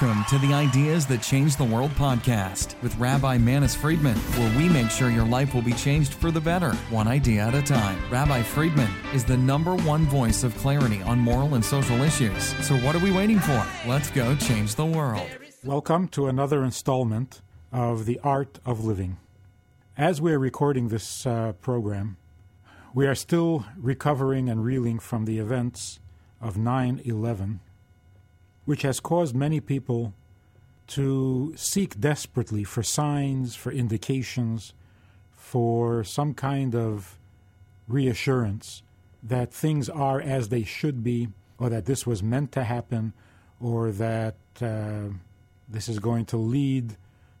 Welcome to the Ideas That Change the World podcast with Rabbi Manis Friedman, where we make sure your life will be changed for the better, one idea at a time. Rabbi Friedman is the #1 voice of clarity on moral and social issues. So what are we waiting for? Let's go change the world. Welcome to another installment of The Art of Living. As we're recording this program, we are still recovering and reeling from the events of 9/11, which has caused many people to seek desperately for signs, for indications, for some kind of reassurance that things are as they should be, or that this was meant to happen, or that this is going to lead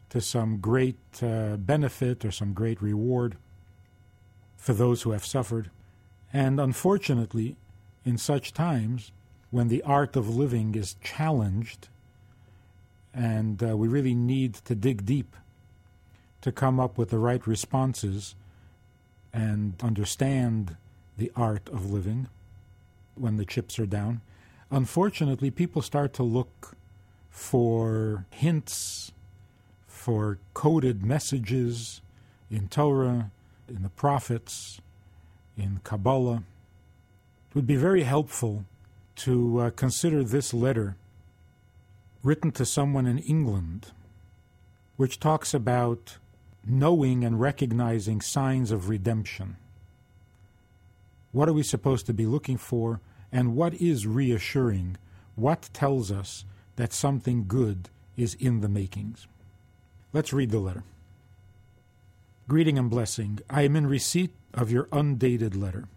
to some great benefit or some great reward for those who have suffered. And unfortunately, in such times, when the art of living is challenged, and we really need to dig deep to come up with the right responses and understand the art of living when the chips are down, unfortunately, people start to look for hints, for coded messages in Torah, in the prophets, in Kabbalah. It would be very helpful to consider this letter written to someone in England, which talks about knowing and recognizing signs of redemption. What are we supposed to be looking for, and what is reassuring? What tells us that something good is in the makings? Let's read the letter. Greeting and blessing. I am in receipt of your undated letter.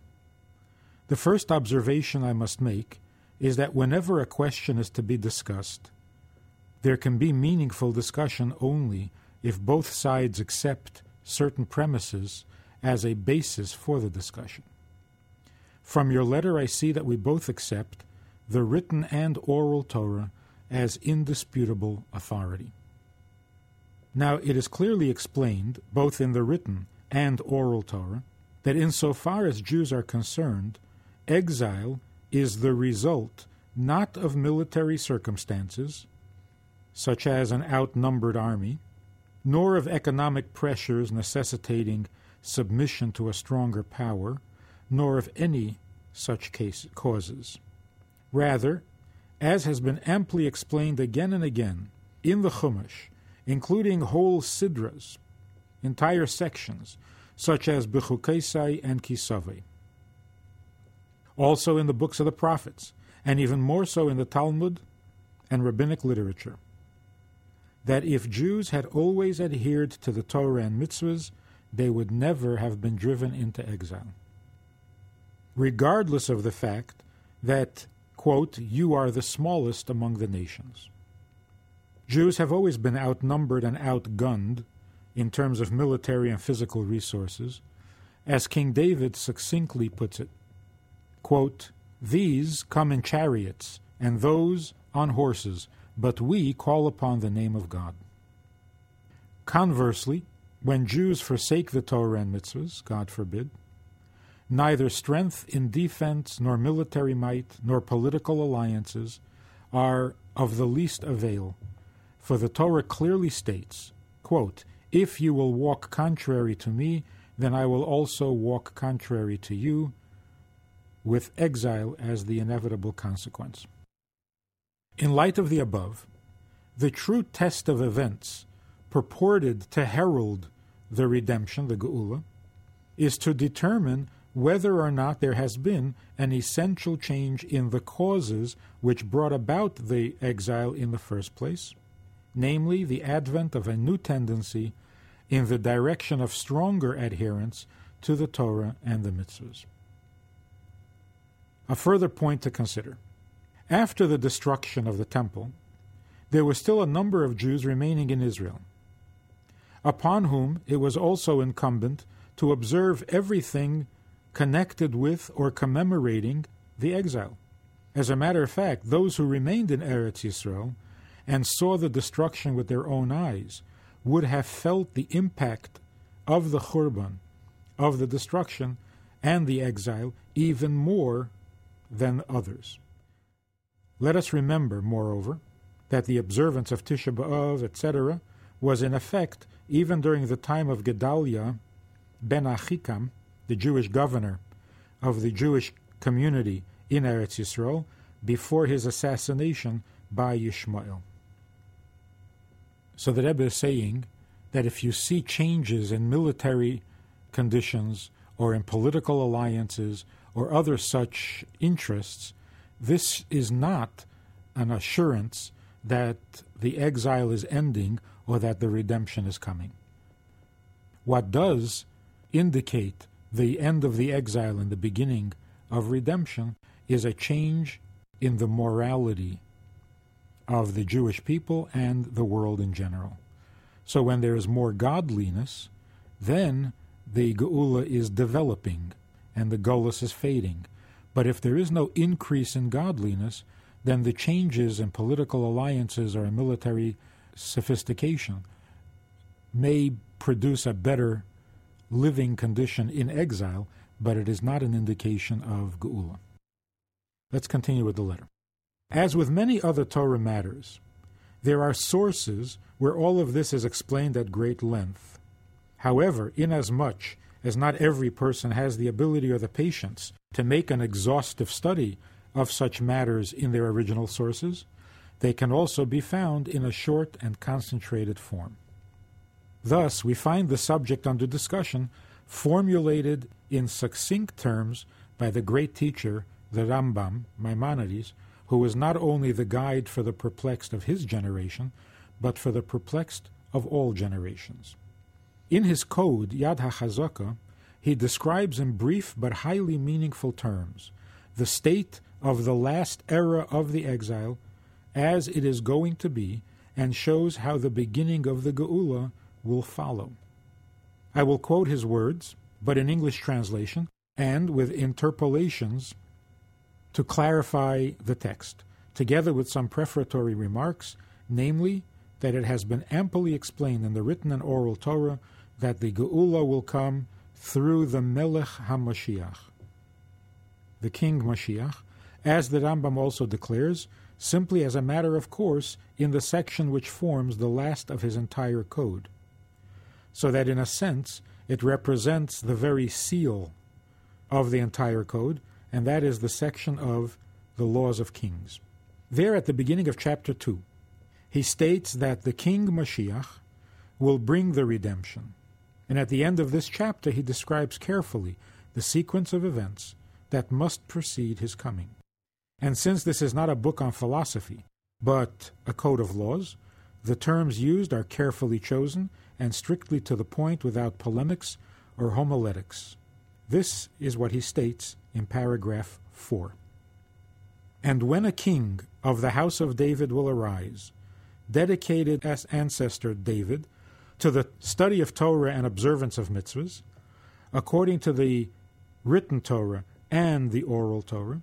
The first observation I must make is that whenever a question is to be discussed, there can be meaningful discussion only if both sides accept certain premises as a basis for the discussion. From your letter, I see that we both accept the written and oral Torah as indisputable authority. Now, it is clearly explained, both in the written and oral Torah, that insofar as Jews are concerned, exile is the result not of military circumstances, such as an outnumbered army, nor of economic pressures necessitating submission to a stronger power, nor of any such causes. Rather, as has been amply explained again and again in the Chumash, including whole sidras, entire sections, such as B'chukosai and Kisavai. Also in the books of the prophets, and even more so in the Talmud and rabbinic literature, that if Jews had always adhered to the Torah and mitzvahs, they would never have been driven into exile, regardless of the fact that, quote, you are the smallest among the nations. Jews have always been outnumbered and outgunned in terms of military and physical resources, as King David succinctly puts it. Quote, these come in chariots, and those on horses, but we call upon the name of God. Conversely, when Jews forsake the Torah and mitzvahs, God forbid, neither strength in defense, nor military might, nor political alliances are of the least avail, for the Torah clearly states, quote, if you will walk contrary to me, then I will also walk contrary to you, with exile as the inevitable consequence. In light of the above, the true test of events purported to herald the redemption, the ge'ulah, is to determine whether or not there has been an essential change in the causes which brought about the exile in the first place, namely the advent of a new tendency in the direction of stronger adherence to the Torah and the mitzvahs. A further point to consider. After the destruction of the temple, there were still a number of Jews remaining in Israel, upon whom it was also incumbent to observe everything connected with or commemorating the exile. As a matter of fact, those who remained in Eretz Yisrael and saw the destruction with their own eyes would have felt the impact of the khurban, of the destruction and the exile, even more than others. Let us remember, moreover, that the observance of Tisha B'Av, etc., was in effect even during the time of Gedalia ben Achikam, the Jewish governor of the Jewish community in Eretz Yisrael, before his assassination by Yishmael. So the Rebbe is saying that if you see changes in military conditions or in political alliances or other such interests, this is not an assurance that the exile is ending or that the redemption is coming. What does indicate the end of the exile and the beginning of redemption is a change in the morality of the Jewish people and the world in general. So when there is more godliness, then the ge'ulah is developing and the golus is fading. But if there is no increase in godliness, then the changes in political alliances or in military sophistication may produce a better living condition in exile, but it is not an indication of ge'ulah. Let's continue with the letter. As with many other Torah matters, there are sources where all of this is explained at great length. However, inasmuch as not every person has the ability or the patience to make an exhaustive study of such matters in their original sources, they can also be found in a short and concentrated form. Thus, we find the subject under discussion formulated in succinct terms by the great teacher, the Rambam, Maimonides, who was not only the guide for the perplexed of his generation, but for the perplexed of all generations. In his code, Yad HaChazaka, he describes in brief but highly meaningful terms the state of the last era of the exile as it is going to be, and shows how the beginning of the Geula will follow. I will quote his words, but in English translation, and with interpolations to clarify the text, together with some prefatory remarks, namely that it has been amply explained in the written and oral Torah that the Geula will come through the Melech HaMashiach, the King Mashiach, as the Rambam also declares, simply as a matter of course in the section which forms the last of his entire code, so that in a sense it represents the very seal of the entire code, and that is the section of the Laws of Kings. There at the beginning of chapter 2, he states that the King Mashiach will bring the redemption. And at the end of this chapter, he describes carefully the sequence of events that must precede his coming. And since this is not a book on philosophy, but a code of laws, the terms used are carefully chosen and strictly to the point without polemics or homiletics. This is what he states in paragraph 4. And when a king of the house of David will arise, dedicated as ancestor David to the study of Torah and observance of mitzvahs, according to the written Torah and the oral Torah,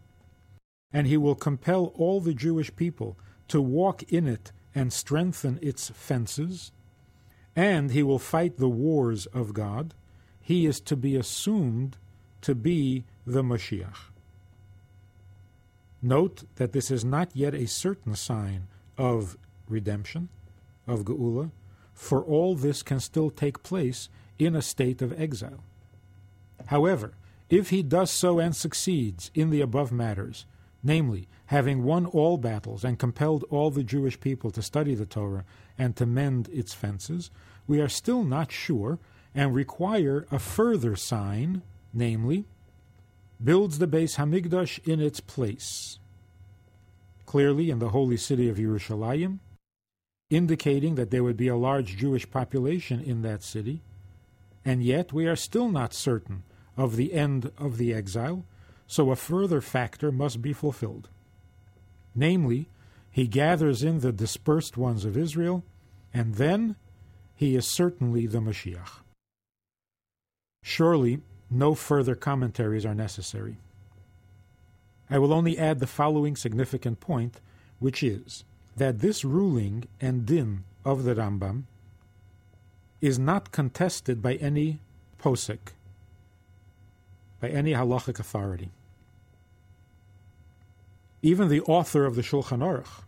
and he will compel all the Jewish people to walk in it and strengthen its fences, and he will fight the wars of God, he is to be assumed to be the Mashiach. Note that this is not yet a certain sign of redemption, of Geula, for all this can still take place in a state of exile. However, if he does so and succeeds in the above matters, namely, having won all battles and compelled all the Jewish people to study the Torah and to mend its fences, we are still not sure and require a further sign, namely, builds the base Hamikdash in its place, clearly in the holy city of Yerushalayim, indicating that there would be a large Jewish population in that city, and yet we are still not certain of the end of the exile, so a further factor must be fulfilled. Namely, he gathers in the dispersed ones of Israel, and then he is certainly the Mashiach. Surely, no further commentaries are necessary. I will only add the following significant point, which is that this ruling and din of the Rambam is not contested by any posek, by any halakhic authority. Even the author of the Shulchan Aruch,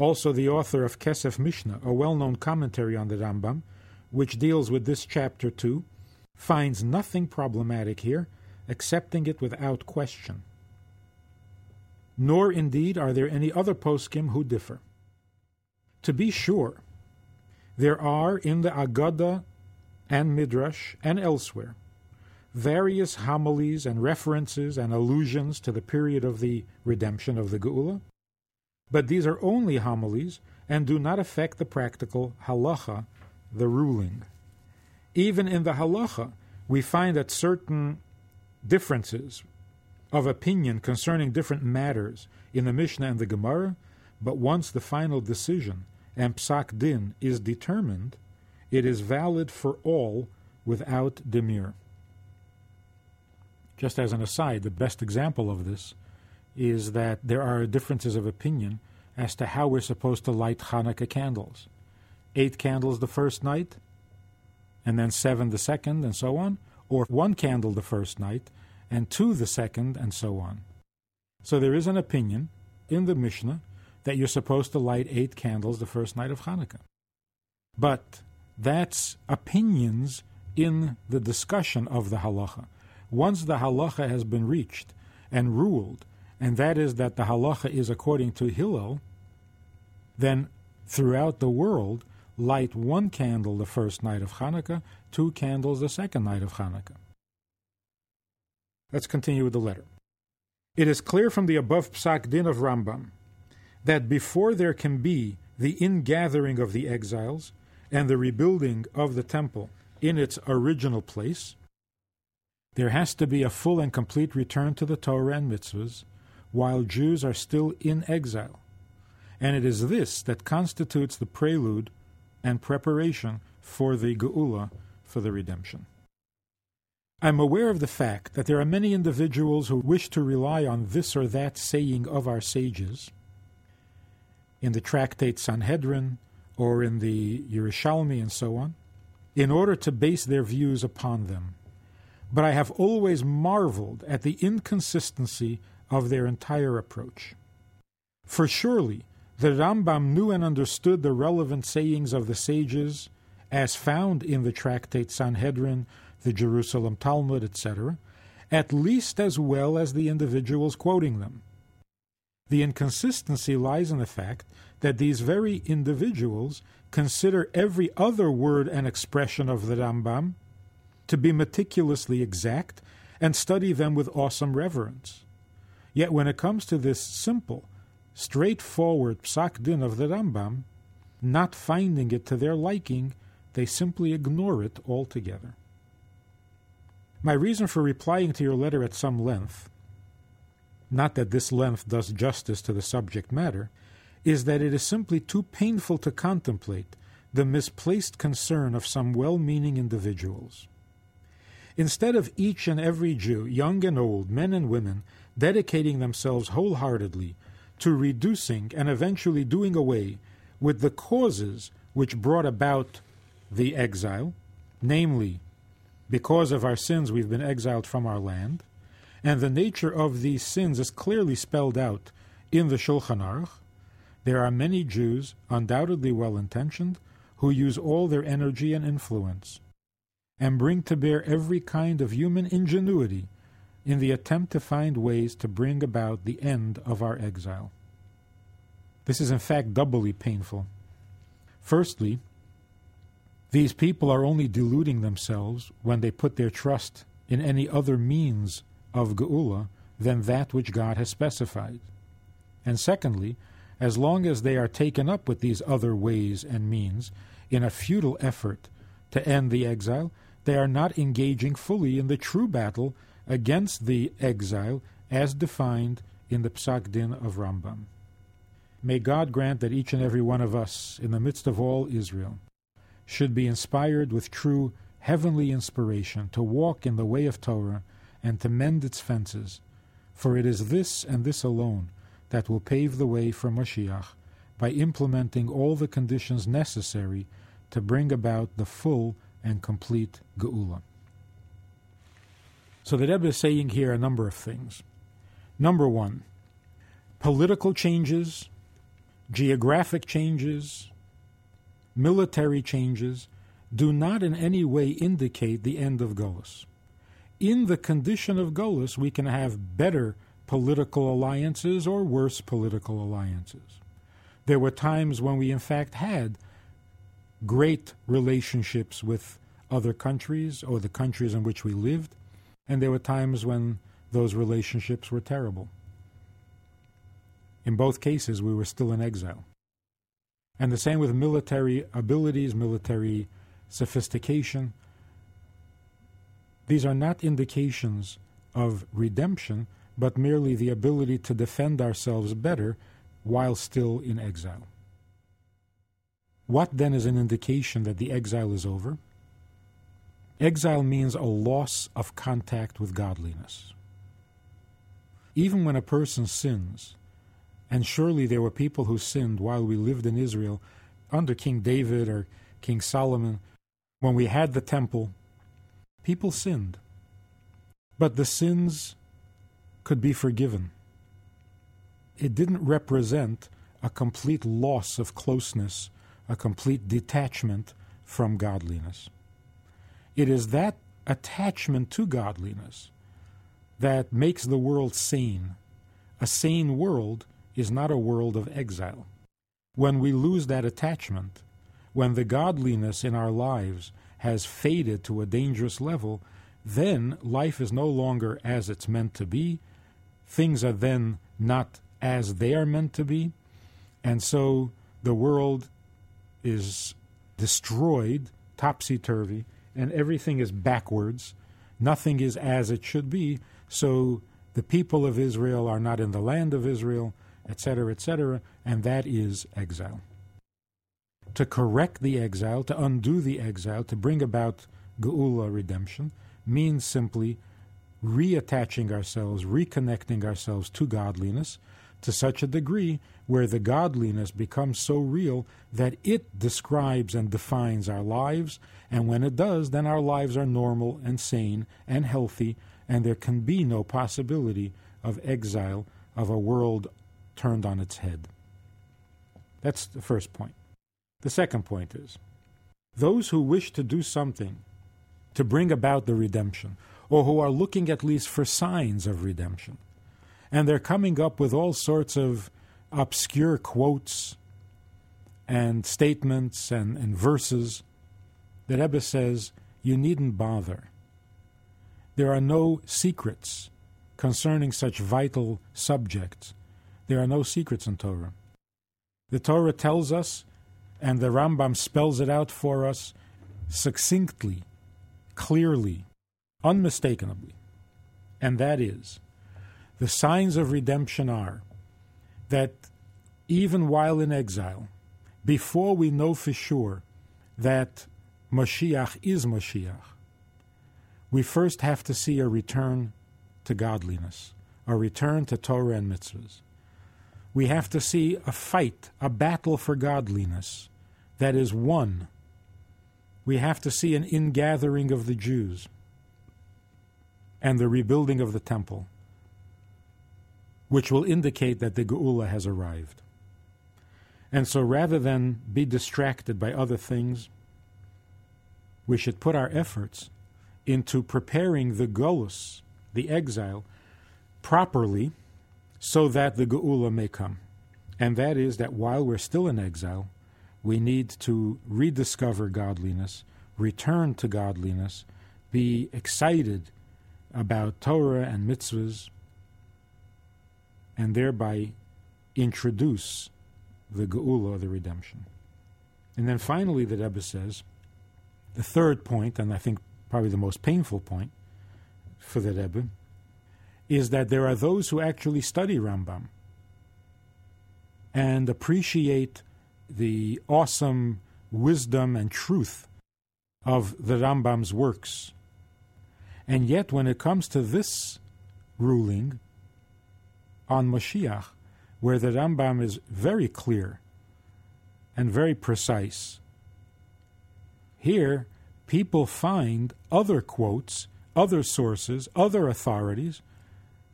also the author of Kesef Mishnah, a well-known commentary on the Rambam, which deals with this chapter too, finds nothing problematic here, accepting it without question. Nor indeed are there any other poskim who differ. To be sure, there are in the Agadah and Midrash and elsewhere various homilies and references and allusions to the period of the redemption of the Geula, but these are only homilies and do not affect the practical halacha, the ruling. Even in the halacha, we find that certain differences of opinion concerning different matters in the Mishnah and the Gemara, but once the final decision and Psak Din is determined, it is valid for all without demur. Just as an aside, the best example of this is that there are differences of opinion as to how we're supposed to light Hanukkah candles. 8 candles the first night, and then 7 the second, and so on, or 1 candle the first night, and 2 the second, and so on. So there is an opinion in the Mishnah that you're supposed to light 8 candles the first night of Hanukkah. But that's opinions in the discussion of the halacha. Once the halacha has been reached and ruled, and that is that the halacha is according to Hillel, then throughout the world, light 1 candle the first night of Hanukkah, 2 candles the second night of Hanukkah. Let's continue with the letter. It is clear from the above Psak Din of Rambam that before there can be the ingathering of the exiles and the rebuilding of the temple in its original place, there has to be a full and complete return to the Torah and mitzvahs while Jews are still in exile, and it is this that constitutes the prelude and preparation for the ge'ulah, for the redemption. I am aware of the fact that there are many individuals who wish to rely on this or that saying of our sages in the Tractate Sanhedrin or in the Yerushalmi and so on, in order to base their views upon them. But I have always marveled at the inconsistency of their entire approach. For surely the Rambam knew and understood the relevant sayings of the sages as found in the Tractate Sanhedrin, the Jerusalem Talmud, etc., at least as well as the individuals quoting them. The inconsistency lies in the fact that these very individuals consider every other word and expression of the Rambam to be meticulously exact and study them with awesome reverence. Yet when it comes to this simple, straightforward Psak Din of the Rambam, not finding it to their liking, they simply ignore it altogether. My reason for replying to your letter at some length, not that this length does justice to the subject matter, is that it is simply too painful to contemplate the misplaced concern of some well-meaning individuals. Instead of each and every Jew, young and old, men and women, dedicating themselves wholeheartedly to reducing and eventually doing away with the causes which brought about the exile, namely, because of our sins we've been exiled from our land, and the nature of these sins is clearly spelled out in the Shulchan Aruch, there are many Jews, undoubtedly well-intentioned, who use all their energy and influence and bring to bear every kind of human ingenuity in the attempt to find ways to bring about the end of our exile. This is in fact doubly painful. Firstly, these people are only deluding themselves when they put their trust in any other means of ge'ulah than that which God has specified. And secondly, as long as they are taken up with these other ways and means in a futile effort to end the exile, they are not engaging fully in the true battle against the exile as defined in the Psak Din of Rambam. May God grant that each and every one of us, in the midst of all Israel, should be inspired with true heavenly inspiration to walk in the way of Torah and to mend its fences, for it is this and this alone that will pave the way for Mashiach by implementing all the conditions necessary to bring about the full and complete ge'ulah. So the Rebbe is saying here a number of things. Number 1, political changes, geographic changes, military changes, do not in any way indicate the end of Golus. In the condition of Golus, we can have better political alliances or worse political alliances. There were times when we in fact had great relationships with other countries or the countries in which we lived, and there were times when those relationships were terrible. In both cases, we were still in exile. And the same with military abilities, military sophistication. These are not indications of redemption, but merely the ability to defend ourselves better while still in exile. What then is an indication that the exile is over? Exile means a loss of contact with godliness. Even when a person sins, and surely there were people who sinned while we lived in Israel under King David or King Solomon, when we had the temple, people sinned. But the sins could be forgiven. It didn't represent a complete loss of closeness, a complete detachment from godliness. It is that attachment to godliness that makes the world sane. A sane world is not a world of exile. When we lose that attachment, when the godliness in our lives has faded to a dangerous level, then life is no longer as it's meant to be. Things are then not as they are meant to be, and so the world is destroyed, topsy-turvy, and everything is backwards. Nothing is as it should be, so the people of Israel are not in the land of Israel, etc., etc., and that is exile. To correct the exile, to undo the exile, to bring about ge'ulah, redemption, means simply reattaching ourselves, reconnecting ourselves to godliness, to such a degree where the godliness becomes so real that it describes and defines our lives, and when it does, then our lives are normal and sane and healthy, and there can be no possibility of exile, of a world turned on its head. That's the first point. The second point is, those who wish to do something to bring about the redemption, or who are looking at least for signs of redemption, and they're coming up with all sorts of obscure quotes and statements and verses, the Rebbe says, you needn't bother. There are no secrets concerning such vital subjects. There are no secrets in Torah. The Torah tells us, and the Rambam spells it out for us succinctly, clearly, unmistakably, and that is, the signs of redemption are that even while in exile, before we know for sure that Mashiach is Mashiach, we first have to see a return to godliness, a return to Torah and mitzvahs. We have to see a fight, a battle for godliness that is won. We have to see an ingathering of the Jews and the rebuilding of the temple, which will indicate that the Geula has arrived. And so rather than be distracted by other things, we should put our efforts into preparing the Golus, the exile, properly so that the Geula may come. And that is that while we're still in exile, we need to rediscover godliness, return to godliness, be excited about Torah and mitzvahs, and thereby introduce the ge'ulah, the redemption. And then finally the Rebbe says, the third point, and I think probably the most painful point for the Rebbe, is that there are those who actually study Rambam and appreciate the awesome wisdom and truth of the Rambam's works. And yet when it comes to this ruling on Mashiach, where the Rambam is very clear and very precise, here people find other quotes, other sources, other authorities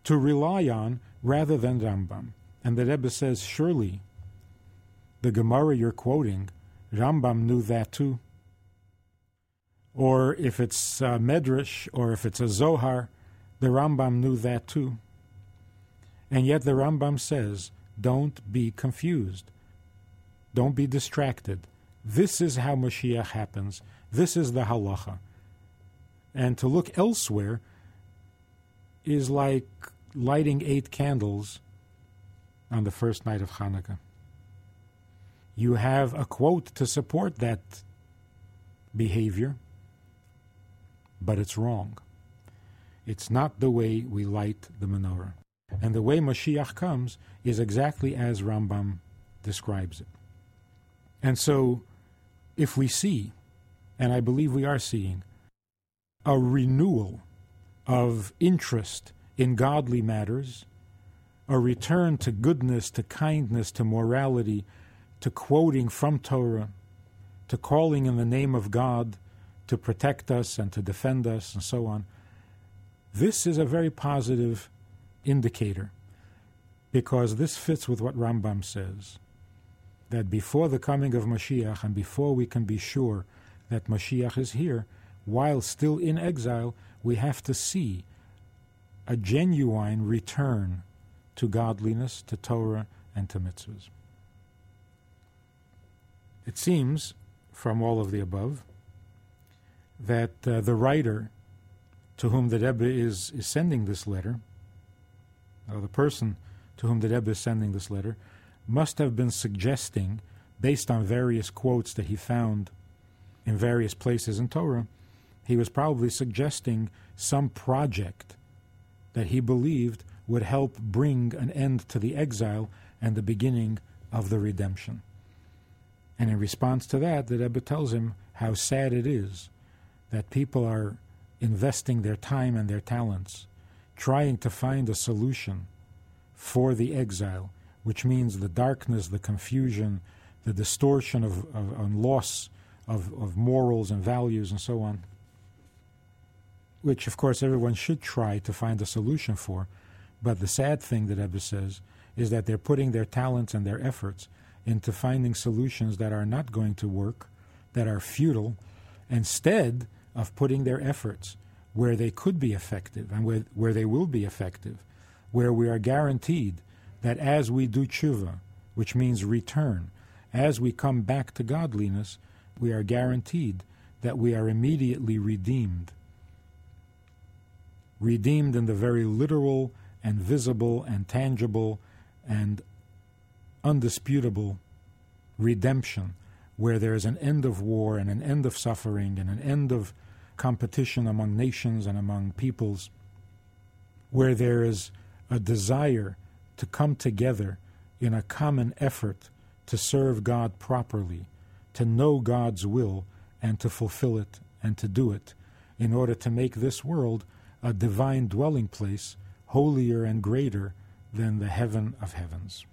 to rely on rather than Rambam. And the Rebbe says, surely the Gemara you're quoting, Rambam knew that too. Or if it's Midrash, or if it's a Zohar, the Rambam knew that too. And yet the Rambam says, don't be confused. Don't be distracted. This is how Mashiach happens. This is the halacha. And to look elsewhere is like lighting 8 candles on the first night of Hanukkah. You have a quote to support that behavior, but it's wrong. It's not the way we light the menorah. And the way Mashiach comes is exactly as Rambam describes it. And so, if we see, and I believe we are seeing, a renewal of interest in godly matters, a return to goodness, to kindness, to morality, to quoting from Torah, to calling in the name of God to protect us and to defend us and so on, this is a very positive indicator, because this fits with what Rambam says, that before the coming of Mashiach and before we can be sure that Mashiach is here, while still in exile, we have to see a genuine return to godliness, to Torah, and to mitzvahs. It seems, from all of the above, that the writer to whom the Rebbe is sending this letter, or the person to whom the Rebbe is sending this letter, must have been suggesting, based on various quotes that he found in various places in Torah, he was probably suggesting some project that he believed would help bring an end to the exile and the beginning of the redemption. And in response to that, the Rebbe tells him how sad it is that people are investing their time and their talents trying to find a solution for the exile, which means the darkness, the confusion, the distortion and loss of morals and values and so on, which, of course, everyone should try to find a solution for. But the sad thing that Rebbe says is that they're putting their talents and their efforts into finding solutions that are not going to work, that are futile, instead of putting their efforts where they could be effective and where they will be effective, where we are guaranteed that as we do tshuva, which means return, as we come back to godliness, we are guaranteed that we are immediately redeemed. Redeemed in the very literal and visible and tangible and undisputable redemption, where there is an end of war and an end of suffering and an end of competition among nations and among peoples, where there is a desire to come together in a common effort to serve God properly, to know God's will and to fulfill it and to do it in order to make this world a divine dwelling place, holier and greater than the heaven of heavens.